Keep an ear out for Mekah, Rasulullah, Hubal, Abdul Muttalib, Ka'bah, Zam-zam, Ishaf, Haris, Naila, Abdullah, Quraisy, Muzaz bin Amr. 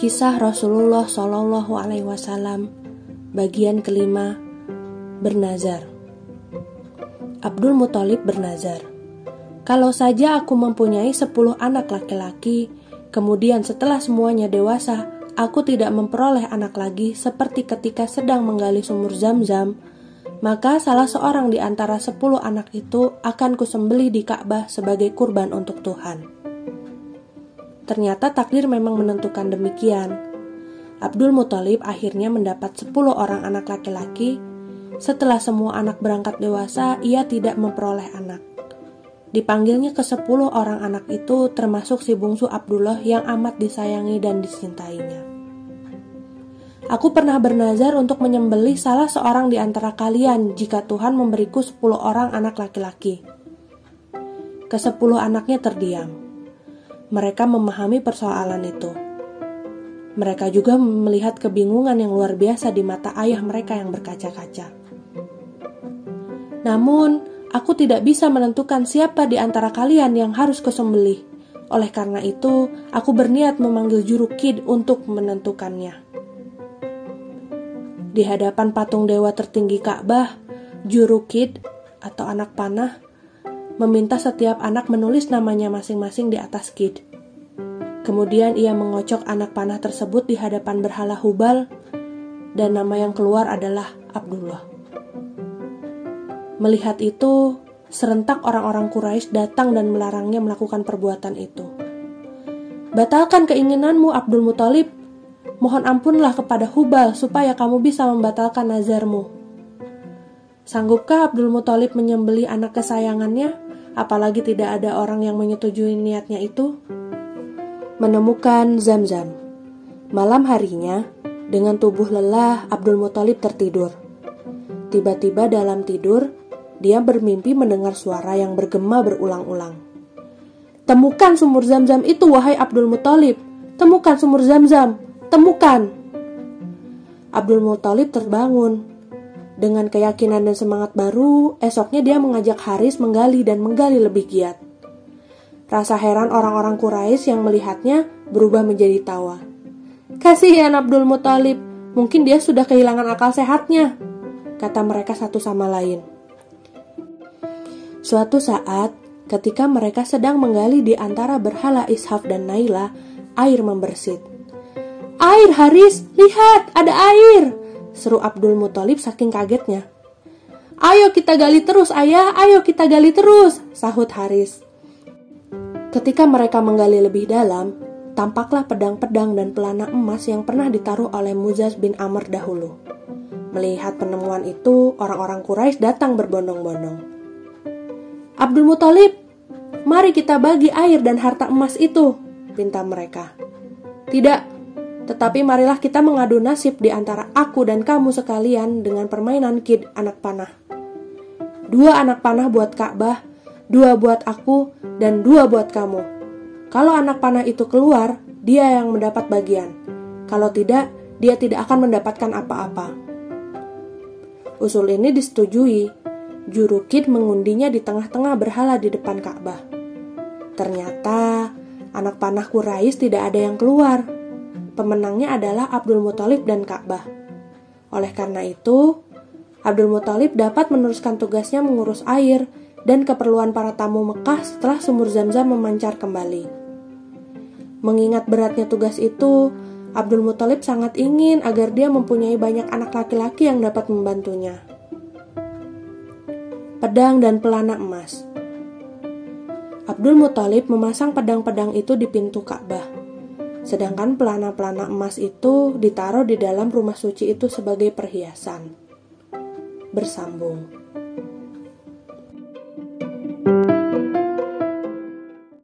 Kisah Rasulullah SAW, bagian kelima, bernazar. Abdul Muttalib bernazar, kalau saja aku mempunyai 10 anak laki-laki, kemudian setelah semuanya dewasa, aku tidak memperoleh anak lagi seperti ketika sedang menggali sumur Zam-zam, maka salah seorang di antara 10 anak itu akan kusembelih di Ka'bah sebagai kurban untuk Tuhan. Ternyata takdir memang menentukan demikian. Abdul Muttalib akhirnya mendapat 10 orang anak laki-laki. Setelah semua anak berangkat dewasa, ia tidak memperoleh anak. Dipanggilnya ke 10 orang anak itu, termasuk si bungsu Abdullah yang amat disayangi dan dicintainya. Aku pernah bernazar untuk menyembelih salah seorang di antara kalian jika Tuhan memberiku 10 orang anak laki-laki. Ke-10 anaknya terdiam. Mereka memahami persoalan itu. Mereka juga melihat kebingungan yang luar biasa di mata ayah mereka yang berkaca-kaca. Namun, aku tidak bisa menentukan siapa di antara kalian yang harus kusembelih. Oleh karena itu, aku berniat memanggil juru kid untuk menentukannya. Di hadapan patung dewa tertinggi Ka'bah, juru kid atau anak panah meminta setiap anak menulis namanya masing-masing di atas kid. Kemudian ia mengocok anak panah tersebut di hadapan berhala Hubal, dan nama yang keluar adalah Abdullah. Melihat itu, serentak orang-orang Quraisy datang dan melarangnya melakukan perbuatan itu. Batalkan keinginanmu, Abdul Muttalib. Mohon ampunlah kepada Hubal supaya kamu bisa membatalkan nazarmu. Sanggupkah Abdul Muttalib menyembelih anak kesayangannya? Apalagi tidak ada orang yang menyetujui niatnya itu. Menemukan Zam-zam. Malam harinya, dengan tubuh lelah, Abdul Muttalib tertidur. Tiba-tiba dalam tidur, dia bermimpi mendengar suara yang bergema berulang-ulang. Temukan sumur Zam-zam itu, wahai Abdul Muttalib. Temukan sumur Zam-zam. Temukan. Abdul Muttalib terbangun. Dengan keyakinan dan semangat baru, esoknya dia mengajak Haris menggali dan menggali lebih giat. Rasa heran orang-orang Quraisy yang melihatnya berubah menjadi tawa. Kasihan Abdul Muttalib, mungkin dia sudah kehilangan akal sehatnya, kata mereka satu sama lain. Suatu saat, ketika mereka sedang menggali di antara berhala Ishaf dan Naila, air membersit. Air, Haris, lihat, ada air! Seru Abdul Muttalib saking kagetnya. Ayo kita gali terus, ayah, ayo kita gali terus, sahut Haris. Ketika mereka menggali lebih dalam, tampaklah pedang-pedang dan pelana emas yang pernah ditaruh oleh Muzaz bin Amr dahulu. Melihat penemuan itu, orang-orang Quraisy datang berbondong-bondong. Abdul Muttalib, mari kita bagi air dan harta emas itu, pinta mereka. Tidak, tetapi marilah kita mengadu nasib di antara aku dan kamu sekalian dengan permainan kid anak panah. 2 anak panah buat Ka'bah, 2 buat aku, dan 2 buat kamu. Kalau anak panah itu keluar, dia yang mendapat bagian. Kalau tidak, dia tidak akan mendapatkan apa-apa. Usul ini disetujui. Juru kid mengundinya di tengah-tengah berhala di depan Ka'bah. Ternyata, anak panah Quraisy tidak ada yang keluar. Pemenangnya adalah Abdul Muttalib dan Ka'bah. Oleh karena itu, Abdul Muttalib dapat meneruskan tugasnya mengurus air dan keperluan para tamu Mekah setelah sumur Zam-zam memancar kembali. Mengingat beratnya tugas itu, Abdul Muttalib sangat ingin agar dia mempunyai banyak anak laki-laki yang dapat membantunya. Pedang dan pelana emas. Abdul Muttalib memasang pedang-pedang itu di pintu Ka'bah. Sedangkan pelana-pelana emas itu ditaruh di dalam rumah suci itu sebagai perhiasan. Bersambung.